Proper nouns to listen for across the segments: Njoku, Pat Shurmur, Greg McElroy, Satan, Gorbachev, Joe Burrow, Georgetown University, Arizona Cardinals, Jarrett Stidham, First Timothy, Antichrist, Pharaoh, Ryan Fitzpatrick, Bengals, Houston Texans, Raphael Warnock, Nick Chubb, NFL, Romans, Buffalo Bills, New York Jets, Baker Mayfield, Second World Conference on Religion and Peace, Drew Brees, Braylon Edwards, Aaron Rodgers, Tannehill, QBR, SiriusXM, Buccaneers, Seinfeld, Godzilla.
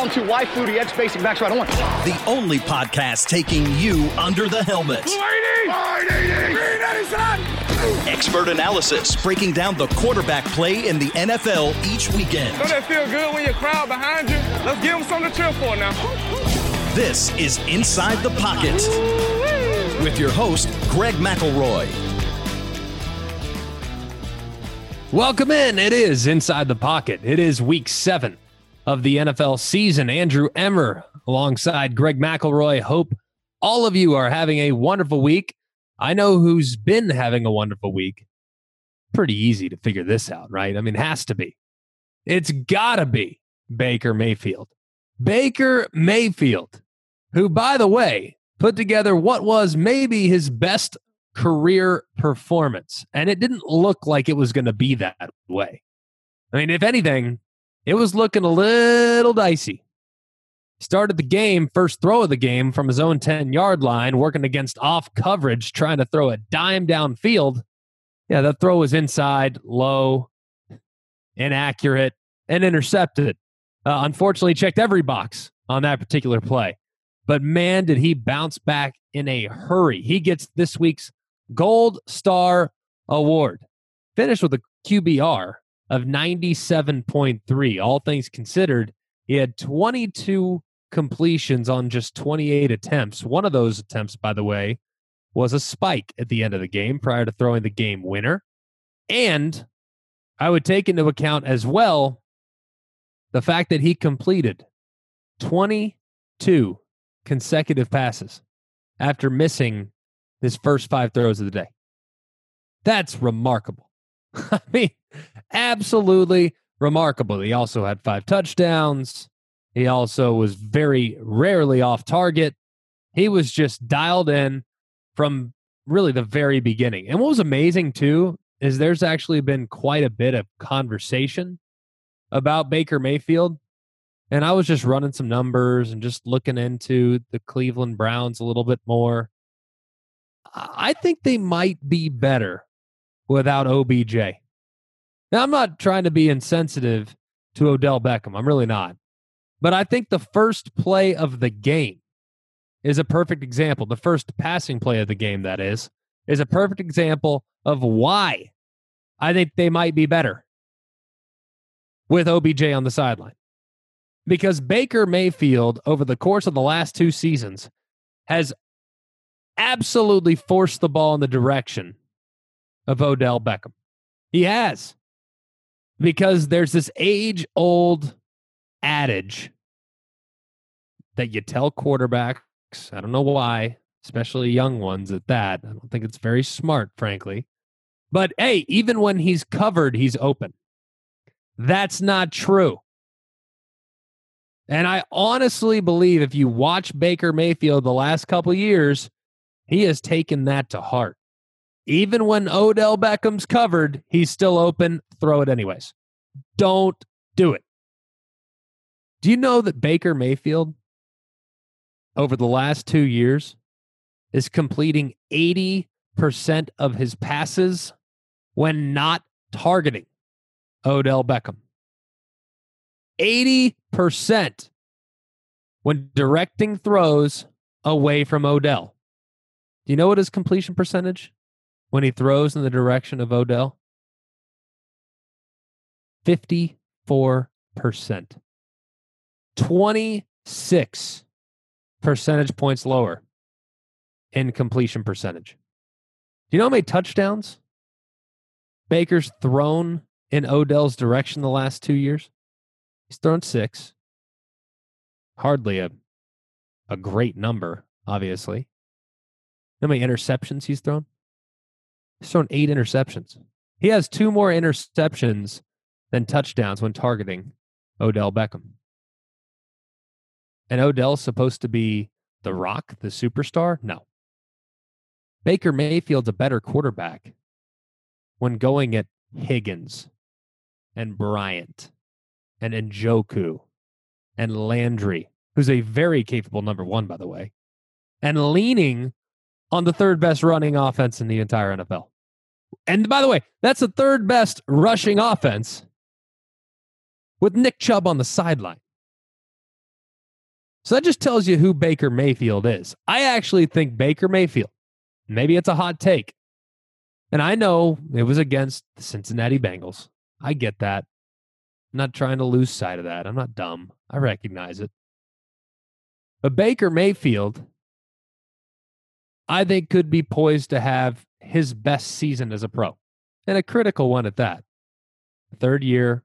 down two, wide flew to edge facing back right on. The only podcast taking you under the helmet. 397. Expert analysis breaking down the quarterback play in the NFL each weekend. Don't that feel good when your crowd behind you? Let's give them something to cheer for now. This is Inside the Pocket with your host, Greg McElroy. Welcome in. It is Inside the Pocket. It is week 7 of the NFL season. Andrew Emmer alongside Greg McElroy. Hope all of you are having a wonderful week. I know who's been having a wonderful week. Pretty easy to figure this out, right? I mean, it has to be. It's got to be Baker Mayfield. Baker Mayfield, who, by the way, put together what was maybe his best career performance, and it didn't look like it was going to be that way. I mean, if anything, it was looking a little dicey. Started the game, first throw of the game from his own 10-yard line, working against off coverage, trying to throw a dime downfield. Yeah, that throw was inside, low, inaccurate, and intercepted. Unfortunately, checked every box on that particular play. But man, did he bounce back in a hurry. He gets this week's Gold Star Award. Finished with a QBR of 97.3. All things considered, he had 22 completions on just 28 attempts. One of those attempts, by the way, was a spike at the end of the game prior to throwing the game winner. And I would take into account as well the fact that he completed 22 consecutive passes after missing his first 5 throws of the day. That's remarkable. I mean, absolutely remarkable. He also had 5 touchdowns. He also was very rarely off target. He was just dialed in from really the very beginning. And what was amazing, too, is there's actually been quite a bit of conversation about Baker Mayfield. And I was just running some numbers and just looking into the Cleveland Browns a little bit more. I think they might be better without OBJ. Now, I'm not trying to be insensitive to Odell Beckham. I'm really not. But I think the first play of the game is a perfect example. The first passing play of the game, that is a perfect example of why I think they might be better with OBJ on the sideline. Because Baker Mayfield, over the course of the last 2 seasons, has absolutely forced the ball in the direction of Odell Beckham. He has. Because there's this age-old adage that you tell quarterbacks, I don't know why, especially young ones at that. I don't think it's very smart, frankly. But hey, even when he's covered, he's open. That's not true. And I honestly believe if you watch Baker Mayfield the last couple years, he has taken that to heart. Even when Odell Beckham's covered, he's still open. Throw it anyways. Don't do it. Do you know that Baker Mayfield, over the last 2 years, is completing 80% of his passes when not targeting Odell Beckham? 80% when directing throws away from Odell. Do you know what his completion percentage when he throws in the direction of Odell? 54%. 26 percentage points lower in completion percentage. Do you know how many touchdowns Baker's thrown in Odell's direction the last 2 years? He's thrown 6. Hardly a great number, obviously. How many interceptions he's thrown? He's thrown 8 interceptions. He has 2 more interceptions than touchdowns when targeting Odell Beckham. And Odell's supposed to be the rock, the superstar? No. Baker Mayfield's a better quarterback when going at Higgins and Bryant and Njoku, and Landry, who's a very capable number 1, by the way, and leaning on the 3rd best running offense in the entire NFL. And by the way, that's the 3rd best rushing offense with Nick Chubb on the sideline. So that just tells you who Baker Mayfield is. I actually think Baker Mayfield, maybe it's a hot take, and I know it was against the Cincinnati Bengals. I get that. I'm not trying to lose sight of that. I'm not dumb. I recognize it. But Baker Mayfield, I think, could be poised to have his best season as a pro, and a critical one at that. Third year,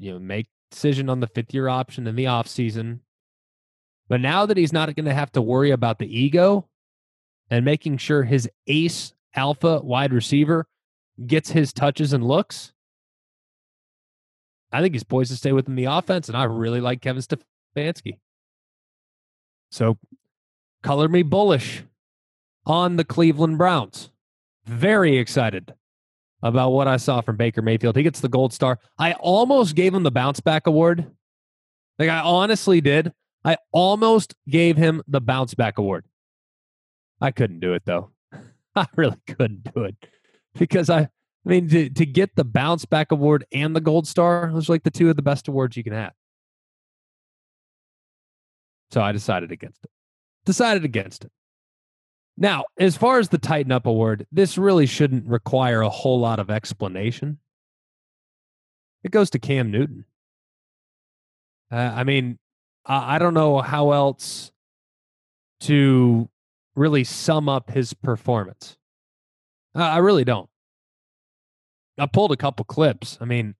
you know, make decision on the fifth-year option in the offseason. But now that he's not going to have to worry about the ego and making sure his ace alpha wide receiver gets his touches and looks, I think he's poised to stay within the offense, and I really like Kevin Stefanski. So color me bullish on the Cleveland Browns. Very excited about what I saw from Baker Mayfield. He gets the gold star. I almost gave him the bounce back award. Like, I honestly did. I almost gave him the bounce back award. I couldn't do it, though. I really couldn't do it. Because, I mean, to get the bounce back award and the gold star, those are like the two of the best awards you can have. So I decided against it. Now, as far as the Tighten Up Award, this really shouldn't require a whole lot of explanation. It goes to Cam Newton. I mean, I don't know how else to really sum up his performance. I really don't. I pulled a couple clips. I mean,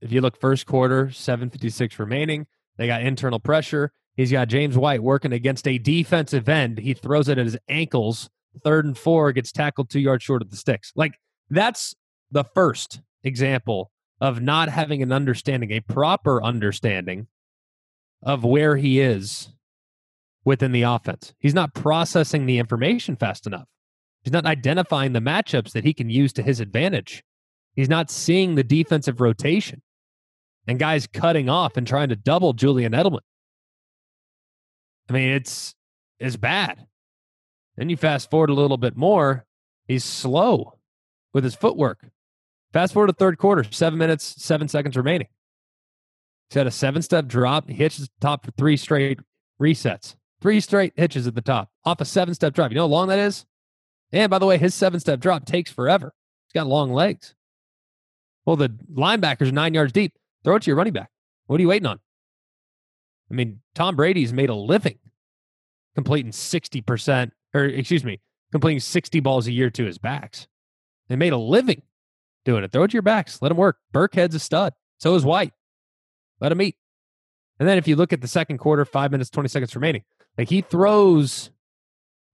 if you look first quarter, 7:56 remaining, they got internal pressure. He's got James White working against a defensive end. He throws it at his ankles. 3rd and 4, gets tackled 2 yards short of the sticks. Like, that's the first example of not having an understanding, a proper understanding of where he is within the offense. He's not processing the information fast enough. He's not identifying the matchups that he can use to his advantage. He's not seeing the defensive rotation and guys cutting off and trying to double Julian Edelman. I mean, it's bad. Then you fast forward a little bit more. He's slow with his footwork. Fast forward to third quarter, 7 minutes, 7 seconds remaining. He's had a 7-step drop. He hitches the top for 3 straight resets. 3 straight hitches at the top off a 7-step drive. You know how long that is? And by the way, his 7-step drop takes forever. He's got long legs. Well, the linebacker's 9 yards deep. Throw it to your running back. What are you waiting on? I mean, Tom Brady's made a living completing 60 balls a year to his backs. They made a living doing it. Throw it to your backs. Let them work. Burkhead's a stud. So is White. Let him eat. And then if you look at the second quarter, 5 minutes, 20 seconds remaining, like, he throws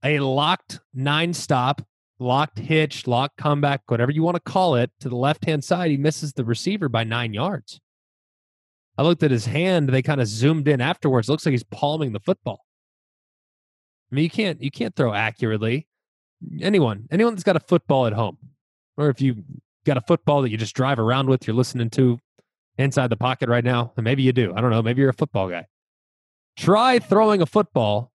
a locked 9-stop, locked hitch, locked comeback, whatever you want to call it, to the left-hand side. He misses the receiver by 9 yards. I looked at his hand. They kind of zoomed in afterwards. It looks like he's palming the football. I mean, you can't throw accurately. Anyone that's got a football at home, or if you got a football that you just drive around with, you're listening to Inside the Pocket right now, and maybe you do. I don't know. Maybe you're a football guy. Try throwing a football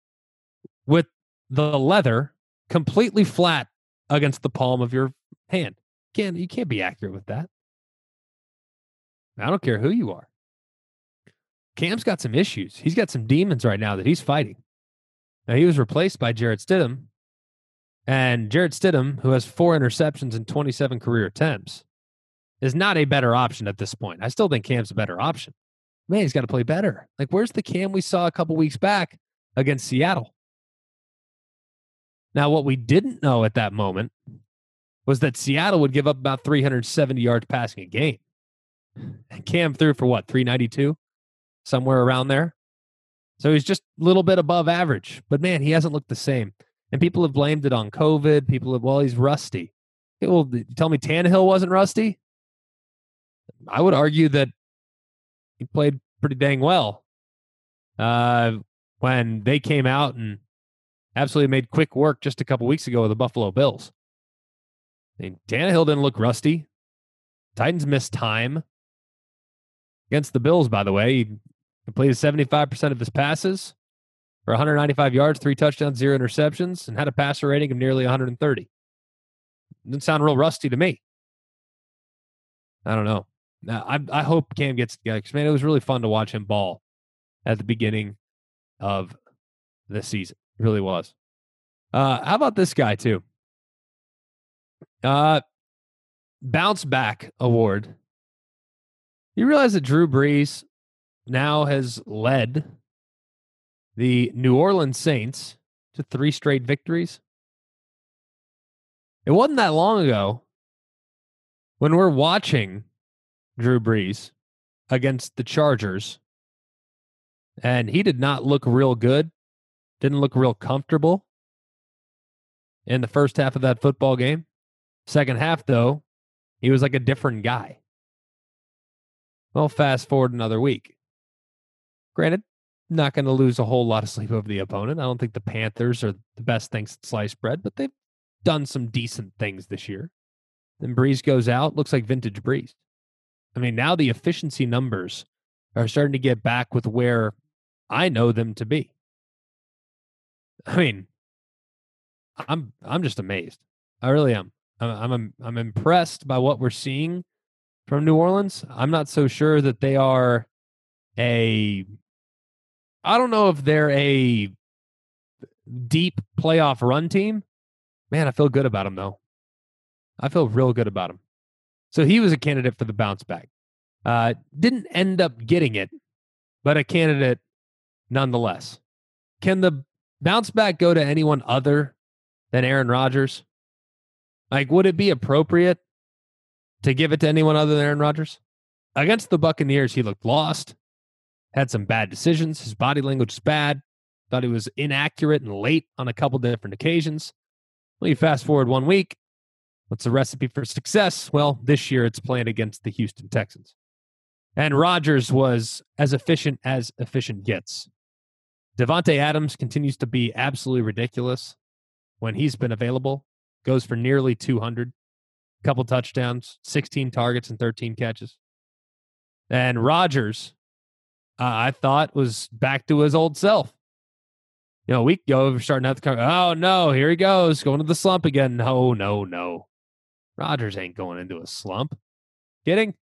with the leather completely flat against the palm of your hand. You can't be accurate with that. I don't care who you are. Cam's got some issues. He's got some demons right now that he's fighting. Now, he was replaced by Jarrett Stidham, and Jarrett Stidham, who has 4 interceptions and 27 career attempts, is not a better option at this point. I still think Cam's a better option. Man, he's got to play better. Like, where's the Cam we saw a couple weeks back against Seattle? Now, what we didn't know at that moment was that Seattle would give up about 370 yards passing a game. And Cam threw for what, 392? Somewhere around there. So he's just a little bit above average. But man, he hasn't looked the same. And people have blamed it on COVID. People have, well, he's rusty. Well, tell me Tannehill wasn't rusty? I would argue that he played pretty dang well when they came out and absolutely made quick work just a couple weeks ago with the Buffalo Bills. I mean, Tannehill didn't look rusty. Titans missed time. Against the Bills, by the way, he completed 75% of his passes for 195 yards, 3 touchdowns, 0 interceptions, and had a passer rating of nearly 130. Didn't sound real rusty to me. I don't know. Now, I hope Cam gets together, because, man, it was really fun to watch him ball at the beginning of this season. It really was. How about this guy, too? Bounce Back Award. You realize that Drew Brees now has led the New Orleans Saints to 3 straight victories? It wasn't that long ago when we're watching Drew Brees against the Chargers, and he did not look real good, didn't look real comfortable in the first half of that football game. Second half, though, he was like a different guy. Well, fast forward another week. Granted, not going to lose a whole lot of sleep over the opponent. I don't think the Panthers are the best thing since sliced bread, but they've done some decent things this year. Then Breeze goes out, looks like vintage Breeze. I mean, now the efficiency numbers are starting to get back with where I know them to be. I mean, I'm just amazed. I really am. I'm impressed by what we're seeing from New Orleans. I'm not so sure that they are I don't know if they're a deep playoff run team. Man, I feel good about them, though. I feel real good about him. So he was a candidate for the bounce back. Didn't end up getting it, but a candidate nonetheless. Can the bounce back go to anyone other than Aaron Rodgers? Like, would it be appropriate to give it to anyone other than Aaron Rodgers? Against the Buccaneers, he looked lost, had some bad decisions. His body language is bad. Thought he was inaccurate and late on a couple different occasions. Well, you fast forward 1 week. What's the recipe for success? Well, this year it's playing against the Houston Texans. And Rodgers was as efficient gets. Devontae Adams continues to be absolutely ridiculous when he's been available. Goes for nearly 200, a couple touchdowns, 16 targets and 13 catches. And Rodgers, I thought, was back to his old self. You know, a week ago, we're starting out the conversation. Oh, no, here he goes, going to the slump again. No. Rodgers ain't going into a slump. Kidding?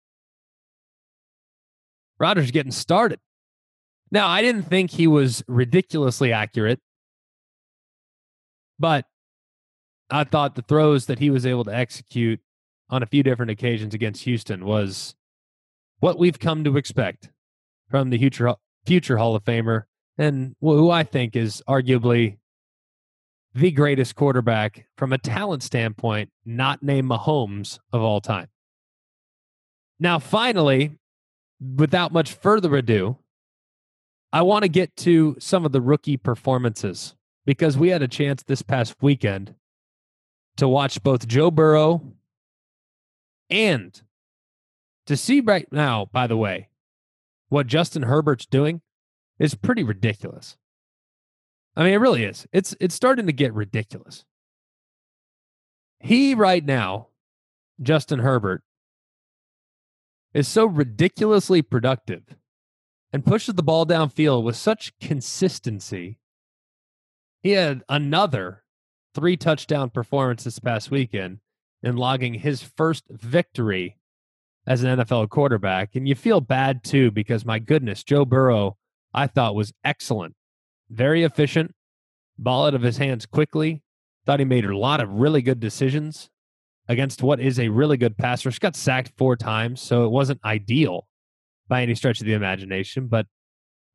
Rodgers getting started. Now, I didn't think he was ridiculously accurate, but I thought the throws that he was able to execute on a few different occasions against Houston was what we've come to expect from the future Hall of Famer, and who I think is arguably the greatest quarterback from a talent standpoint, not named Mahomes, of all time. Now, finally, without much further ado, I want to get to some of the rookie performances because we had a chance this past weekend to watch both Joe Burrow and to see right now, by the way, what Justin Herbert's doing is pretty ridiculous. I mean, it really is. It's starting to get ridiculous. He right now, Justin Herbert, is so ridiculously productive and pushes the ball downfield with such consistency. He had another 3 touchdown performance this past weekend in logging his first victory as an NFL quarterback. And you feel bad, too, because, my goodness, Joe Burrow, I thought, was excellent. Very efficient, ball out of his hands quickly. Thought he made a lot of really good decisions against what is a really good passer. He got sacked 4 times, so it wasn't ideal by any stretch of the imagination. But,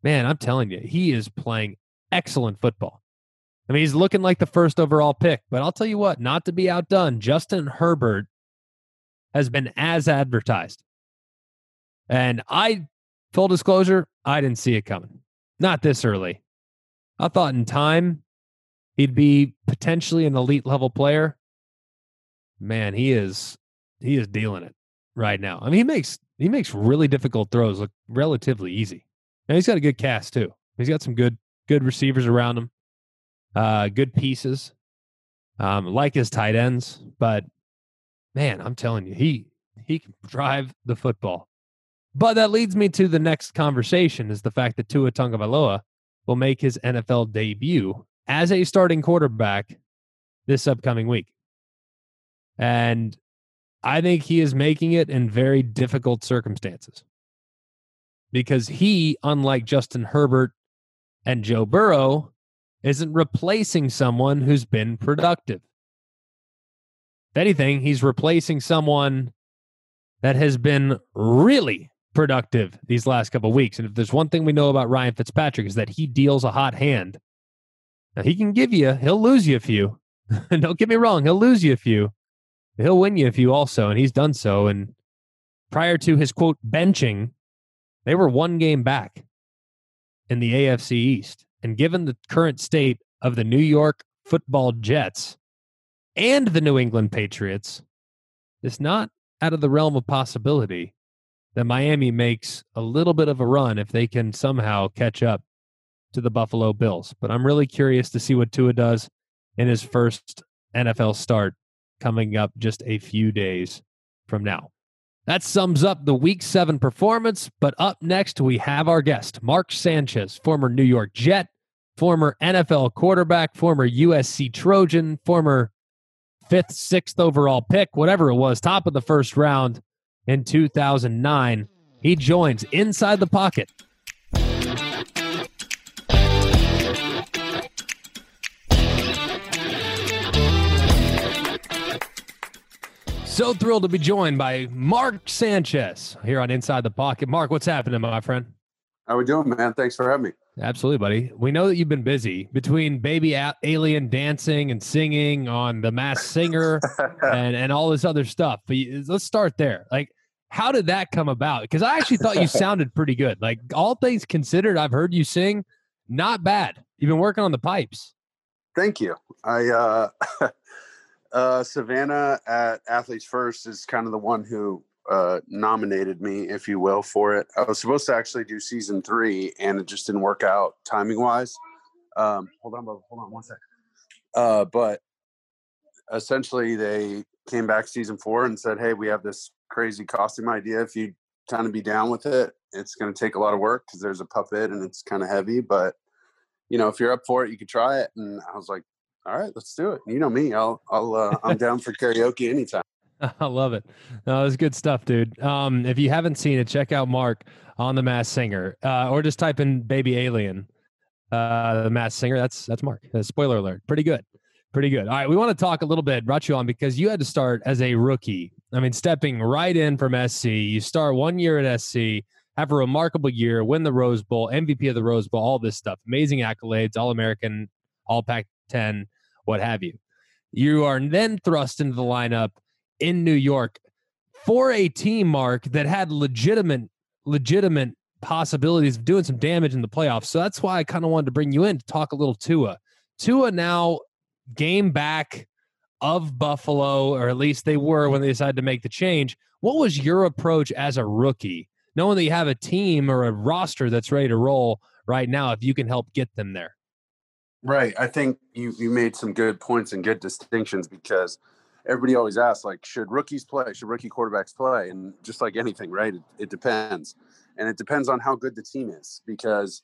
man, I'm telling you, he is playing excellent football. I mean, he's looking like the first overall pick. But I'll tell you what, not to be outdone, Justin Herbert has been as advertised. And full disclosure, I didn't see it coming. Not this early. I thought in time, he'd be potentially an elite level player. Man, he is dealing it right now. I mean, he makes really difficult throws look relatively easy. And he's got a good cast too. He's got some good receivers around him, good pieces, like his tight ends. But man, I'm telling you, he can drive the football. But that leads me to the next conversation: is the fact that Tua Tagovailoa will make his NFL debut as a starting quarterback this upcoming week. And I think he is making it in very difficult circumstances because he, unlike Justin Herbert And Joe Burrow isn't replacing someone who's been productive. If anything, he's replacing someone that has been really productive these last couple of weeks. And if there's one thing we know about Ryan Fitzpatrick is that he deals a hot hand. Now, he can give you, he'll lose you a few. Don't get me wrong, he'll lose you a few. He'll win you a few also, and he's done so. And prior to his, quote, benching, they were one game back in the AFC East. And given the current state of the New York football Jets and the New England Patriots, it's not out of the realm of possibility that Miami makes a little bit of a run if they can somehow catch up to the Buffalo Bills. But I'm really curious to see what Tua does in his first NFL start coming up just a few days from now. That sums up the Week 7 performance, but up next we have our guest, Mark Sanchez, former New York Jet, former NFL quarterback, former USC Trojan, former 5th, 6th overall pick, whatever it was, top of the first round in 2009. He joins Inside the Pocket. So thrilled to be joined by Mark Sanchez here on Inside the Pocket. Mark, what's happening, my friend? How we doing, man? Thanks for having me. Absolutely, buddy. We know that you've been busy between baby alien dancing and singing on The Masked Singer and all this other stuff. But let's start there. Like, how did that come about? Because I actually thought you sounded pretty good. Like, all things considered, I've heard you sing. Not bad. You've been working on the pipes. Thank you. Savannah at Athletes First is kind of the one who nominated me, if you will, for it. I was supposed to actually do season 3, and it just didn't work out timing wise. Hold on one sec. But essentially they came back season 4 and said, hey, we have this crazy costume idea. If you kind of be down with it, it's going to take a lot of work because there's a puppet and it's kind of heavy, but you know, if you're up for it, you could try it. And I was like, all right, let's do it. You know me, I'm down for karaoke anytime. I love it. No, it's good stuff, dude. If you haven't seen it, check out Mark on The Masked Singer, or just type in baby alien, The Masked Singer. That's Mark. Spoiler alert. Pretty good. Pretty good. All right. We want to talk a little bit, brought you on because you had to start as a rookie. I mean, stepping right in from SC, you start 1 year at SC, have a remarkable year, win the Rose Bowl, MVP of the Rose Bowl, all this stuff, amazing accolades, All-American, all Pac-10, what have you. You are then thrust into the lineup in New York for a team, Mark, that had legitimate possibilities of doing some damage in the playoffs. So that's why I kind of wanted to bring you in to talk a little Tua. Tua now game back of Buffalo, or at least they were when they decided to make the change. What was your approach as a rookie, knowing that you have a team or a roster that's ready to roll right now if you can help get them there? Right. I think you made some good points and good distinctions because everybody always asks, like, should rookies play? Should rookie quarterbacks play? And just like anything, right, it depends. And it depends on how good the team is because,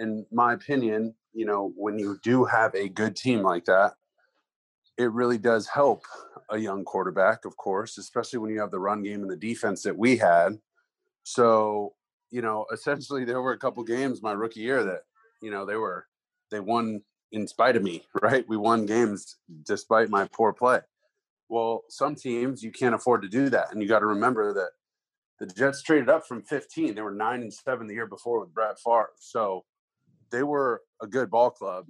in my opinion, you know, when you do have a good team like that, it really does help a young quarterback, of course, especially when you have the run game and the defense that we had. So, you know, essentially there were a couple games my rookie year that, you know, they won in spite of me, right? We won games despite my poor play. Well, some teams you can't afford to do that. And you got to remember that the Jets traded up from 15. They were 9-7 the year before with Brad Favre. So they were a good ball club.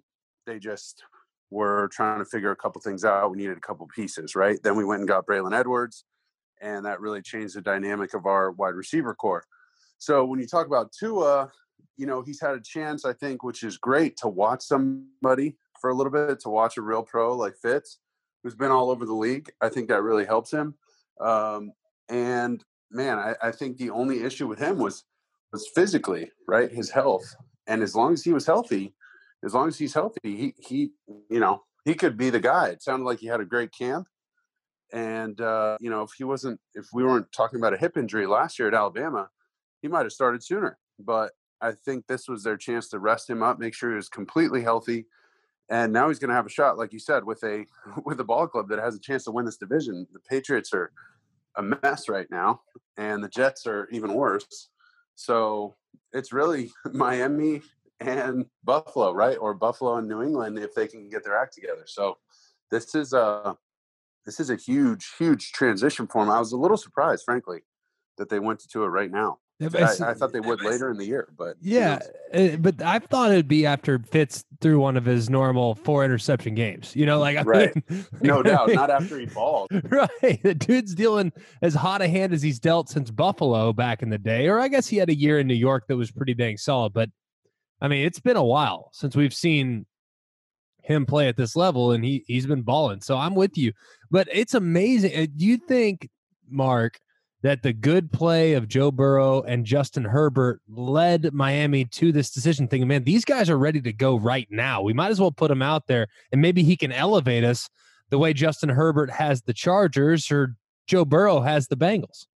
They just were trying to figure a couple things out. We needed a couple pieces, right? Then we went and got Braylon Edwards, and that really changed the dynamic of our wide receiver core. So when you talk about Tua, you know, he's had a chance, I think, which is great to watch somebody for a little bit, to watch a real pro like Fitz, who's been all over the league. I think that really helps him. And, man, I think the only issue with him was physically, right, his health. And as long as he was healthy, as long as he's healthy, he could be the guy. It sounded like he had a great camp. And, you know, if we weren't talking about a hip injury last year at Alabama, he might have started sooner. But I think this was their chance to rest him up, make sure he was completely healthy. And now he's going to have a shot, like you said, with a ball club that has a chance to win this division. The Patriots are a mess right now, and the Jets are even worse. So it's really Miami and Buffalo, right? Or Buffalo and New England if they can get their act together. So this is a huge, huge transition for them. I was a little surprised, frankly, that they went to it right now. I thought they would later in the year, but yeah, but I thought it'd be after Fitz threw one of his normal 4 interception games. You know, like I mean, no doubt, not after he balls. Right, the dude's dealing as hot a hand as he's dealt since Buffalo back in the day, or I guess he had a year in New York that was pretty dang solid. But I mean, it's been a while since we've seen him play at this level, and he's been balling. So I'm with you, but it's amazing. Do you think, Mark, that the good play of Joe Burrow and Justin Herbert led Miami to this decision thing? Man, these guys are ready to go right now. We might as well put him out there, and maybe he can elevate us the way Justin Herbert has the Chargers or Joe Burrow has the Bengals.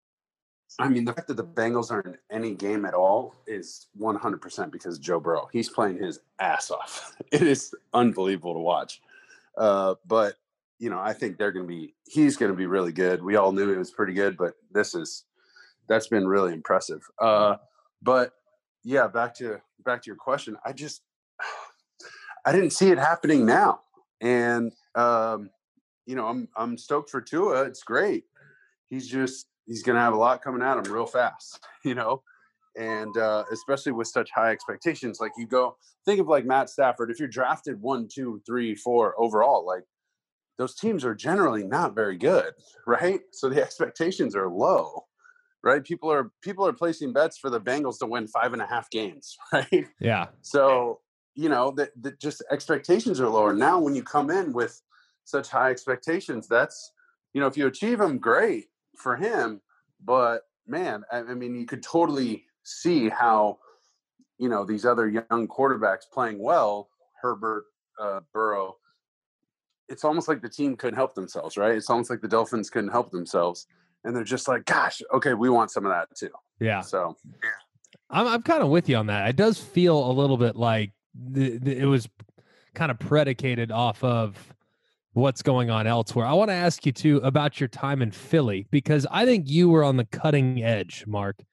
I mean, the fact that the Bengals aren't in any game at all is 100% because of Joe Burrow. He's playing his ass off. It is unbelievable to watch. But you know, I think he's going to be really good. We all knew he was pretty good, but that's been really impressive. But yeah, back to your question. I didn't see it happening now. And, you know, I'm stoked for Tua. It's great. He's going to have a lot coming at him real fast, you know, and especially with such high expectations. Like think of like Matt Stafford, if you're drafted 1, 2, 3, 4 overall, like, those teams are generally not very good, right? So the expectations are low, right? People are placing bets for the Bengals to win 5.5 games, right? Yeah. So, you know, that just expectations are lower. Now, when you come in with such high expectations, that's, you know, if you achieve them, great for him. But, man, I mean, you could totally see how, you know, these other young quarterbacks playing well, Herbert, Burrow, it's almost like the team couldn't help themselves, right? It's almost like the Dolphins couldn't help themselves. And they're just like, gosh, okay, we want some of that too. Yeah. So yeah. I'm kind of with you on that. It does feel a little bit like it was kind of predicated off of what's going on elsewhere. I want to ask you too about your time in Philly, because I think you were on the cutting edge, Mark.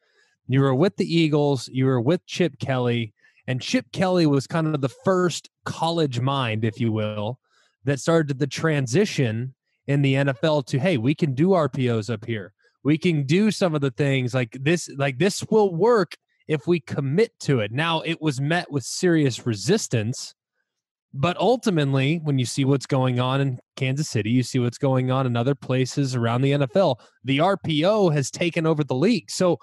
You were with the Eagles. You were with Chip Kelly. And Chip Kelly was kind of the first college mind, if you will, that started the transition in the NFL to, hey, we can do RPOs up here. We can do some of the things like this will work if we commit to it. Now, it was met with serious resistance, but ultimately when you see what's going on in Kansas City, you see what's going on in other places around the NFL, the RPO has taken over the league. So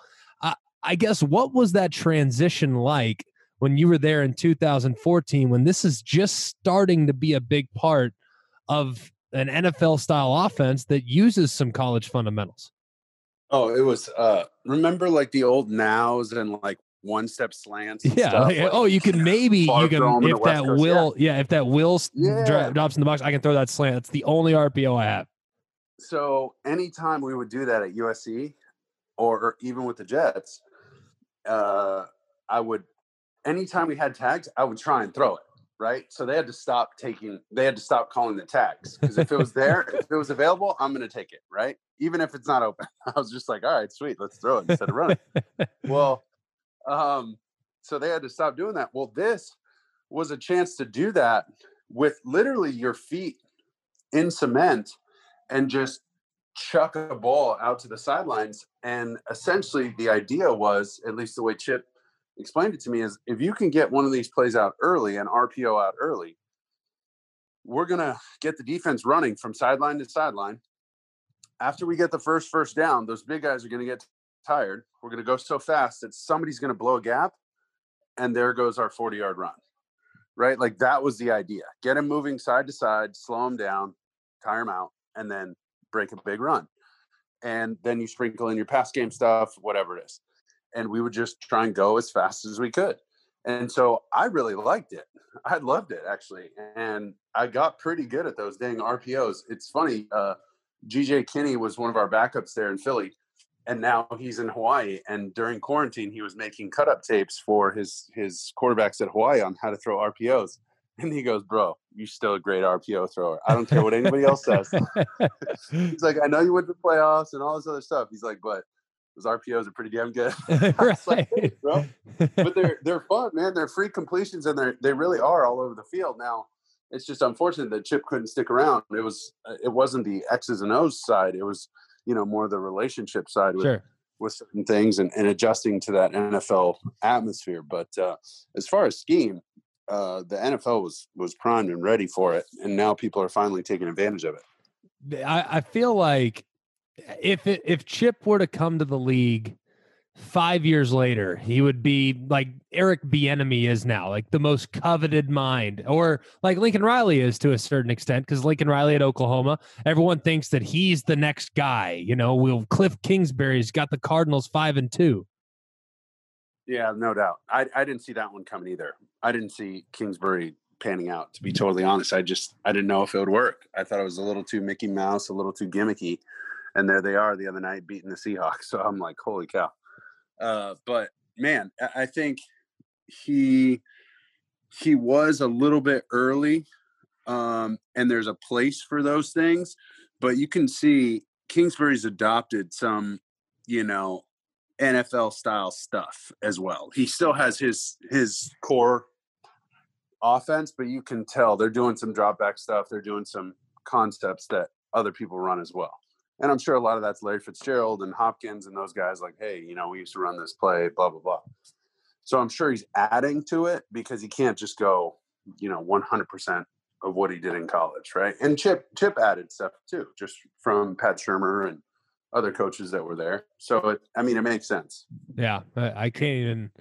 I guess what was that transition like when you were there in 2014, when this is just starting to be a big part of an NFL-style offense that uses some college fundamentals? Oh, it was, remember like the old nows and like one-step slants and stuff? Like, oh, if that will drops in the box, I can throw that slant. It's the only RPO I have. So anytime we would do that at USC or even with the Jets, anytime we had tags, I would try and throw it, right? So they had to stop calling the tags, because if it was there, if it was available, I'm going to take it, right? Even if it's not open. I was just like, all right, sweet, let's throw it instead of running. Well, so they had to stop doing that. Well, this was a chance to do that with literally your feet in cement and just chuck a ball out to the sidelines. And essentially the idea was, at least the way Chip explained it to me, is if you can get one of these plays out early, an RPO out early, we're going to get the defense running from sideline to sideline. After we get the first down, those big guys are going to get tired. We're going to go so fast that somebody's going to blow a gap, and there goes our 40-yard run, right? Like, that was the idea. Get them moving side to side, slow them down, tire them out, and then break a big run. And then you sprinkle in your pass game stuff, whatever it is. And we would just try and go as fast as we could. And so I really liked it. I loved it, actually. And I got pretty good at those dang RPOs. It's funny. G.J. Kinney was one of our backups there in Philly. And now he's in Hawaii. And during quarantine, he was making cut-up tapes for his quarterbacks at Hawaii on how to throw RPOs. And he goes, bro, you're still a great RPO thrower. I don't care what anybody else says. He's like, I know you went to the playoffs and all this other stuff. He's like, but Those RPOs are pretty damn good. Right. Hey, bro. But they're fun, man. They're free completions, and they really are all over the field. Now, it's just unfortunate that Chip couldn't stick around. It wasn't the X's and O's side. It was, more the relationship side with certain things and adjusting to that NFL atmosphere. But as far as scheme, the NFL was primed and ready for it, and now people are finally taking advantage of it. I feel like if Chip were to come to the league 5 years later, he would be like Eric Bieniemy is now, like the most coveted mind, or like Lincoln Riley is to a certain extent, because Lincoln Riley at Oklahoma, everyone thinks that he's the next guy. Cliff Kingsbury's got the Cardinals 5-2. Yeah, no doubt. I didn't see that one coming either. I didn't see Kingsbury panning out, to be totally honest. I didn't know if it would work. I thought it was a little too Mickey Mouse, a little too gimmicky. And there they are the other night beating the Seahawks. So I'm like, holy cow. But man, I think he was a little bit early, and there's a place for those things, but you can see Kingsbury's adopted some, NFL style stuff as well. He still has his core offense, but you can tell they're doing some drop back stuff. They're doing some concepts that other people run as well. And I'm sure a lot of that's Larry Fitzgerald and Hopkins and those guys like, hey, we used to run this play, blah, blah, blah. So I'm sure he's adding to it because he can't just go, 100% of what he did in college, right? And Chip added stuff too, just from Pat Shurmur and other coaches that were there. So, it makes sense. Yeah, I can't even –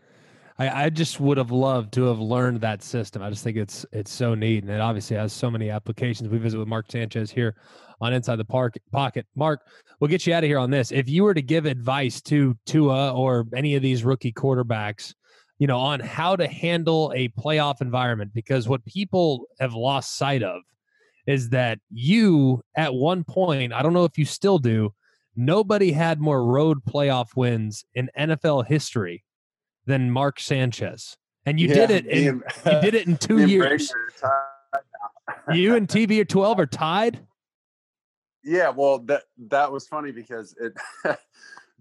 I just would have loved to have learned that system. I just think it's so neat, and it obviously has so many applications. We visit with Mark Sanchez here on Inside the Pocket. Mark, we'll get you out of here on this. If you were to give advice to Tua or any of these rookie quarterbacks, on how to handle a playoff environment, because what people have lost sight of is that you, at one point, I don't know if you still do, nobody had more road playoff wins in NFL history than Mark Sanchez. And you did it in 2 years. You and TV 12 are tied? Yeah, well, that was funny because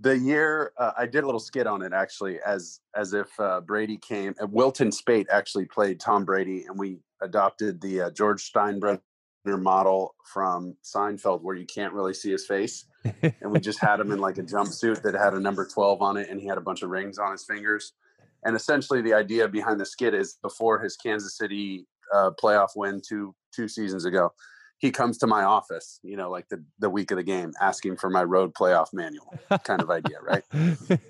the year I did a little skit on it, actually, as if Brady came. Wilton Spate actually played Tom Brady, and we adopted the George Steinbrenner model from Seinfeld where you can't really see his face. And we just had him in like a jumpsuit that had a number 12 on it, and he had a bunch of rings on his fingers. And essentially the idea behind the skit is before his Kansas City playoff win two seasons ago, he comes to my office, like the week of the game, asking for my road playoff manual kind of idea, right?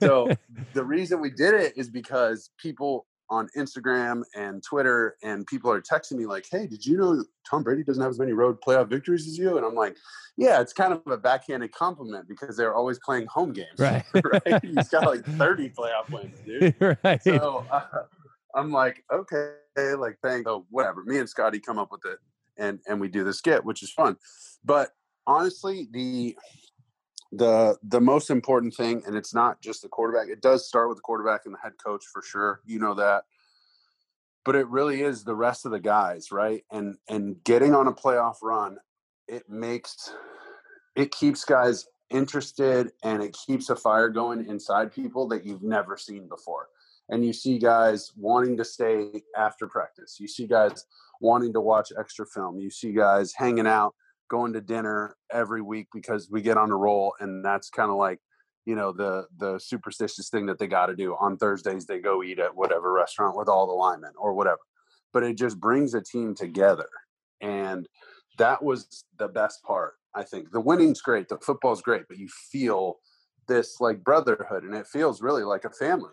So the reason we did it is because people on Instagram and Twitter and people are texting me like, hey, did you know Tom Brady doesn't have as many road playoff victories as you? And I'm like, yeah, it's kind of a backhanded compliment because they're always playing home games. Right. Right? He's got like 30 playoff wins, dude. Right. So I'm like, okay, like thanks. So whatever. Me and Scotty come up with it and we do the skit, which is fun. But honestly, the most important thing, and it's not just the quarterback, it does start with the quarterback and the head coach for sure, that, but it really is the rest of the guys, right? And getting on a playoff run, it keeps guys interested, and it keeps a fire going inside people that you've never seen before. And you see guys wanting to stay after practice, you see guys wanting to watch extra film, you see guys hanging out, going to dinner every week because we get on a roll. And that's kind of like, the superstitious thing that they got to do on Thursdays. They go eat at whatever restaurant with all the linemen or whatever, but it just brings a team together. And that was the best part. I think the winning's great. The football's great, but you feel this like brotherhood, and it feels really like a family,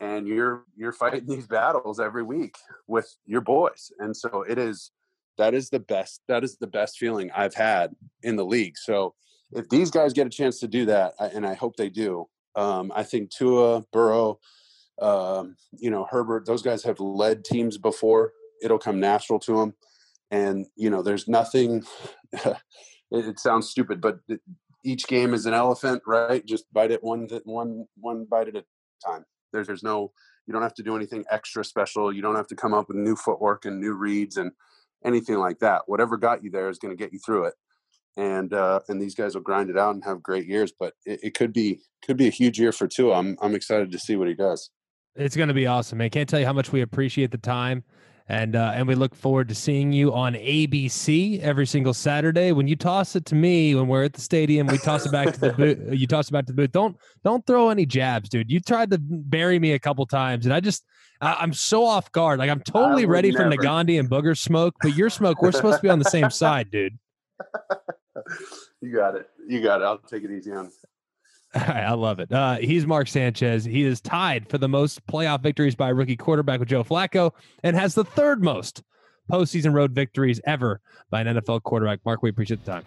and you're fighting these battles every week with your boys. And so it is, That is the best feeling I've had in the league. So if these guys get a chance to do that, and I hope they do, I think Tua, Burrow, Herbert, those guys have led teams before. It'll come natural to them. And, there's nothing – it sounds stupid, but each game is an elephant, right? Just bite it one bite at a time. There's no – you don't have to do anything extra special. You don't have to come up with new footwork and new reads and – anything like that. Whatever got you there is going to get you through it. and these guys will grind it out and have great years. But it could be a huge year for Tua. I'm excited to see what he does. It's going to be awesome, man. Can't tell you how much we appreciate the time. And we look forward to seeing you on ABC every single Saturday. When you toss it to me, when we're at the stadium, we toss it back to the booth. You toss it back to the booth. Don't throw any jabs, dude. You tried to bury me a couple times, and I'm so off guard. Like, I'm totally ready for Nagandi and Booger smoke, but your smoke, we're supposed to be on the same side, dude. You got it. I'll take it easy on. All right, I love it. He's Mark Sanchez. He is tied for the most playoff victories by a rookie quarterback with Joe Flacco and has the third most postseason road victories ever by an NFL quarterback. Mark, we appreciate the time.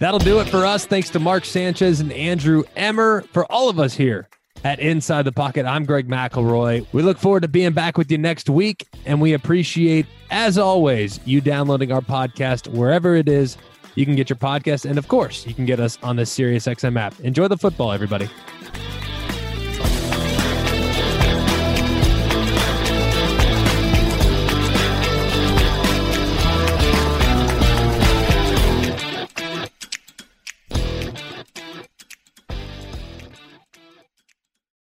That'll do it for us. Thanks to Mark Sanchez and Andrew Emmer. For all of us here at Inside the Pocket, I'm Greg McElroy. We look forward to being back with you next week, and we appreciate, as always, you downloading our podcast wherever it is you can get your podcast, and of course, you can get us on the SiriusXM app. Enjoy the football, everybody.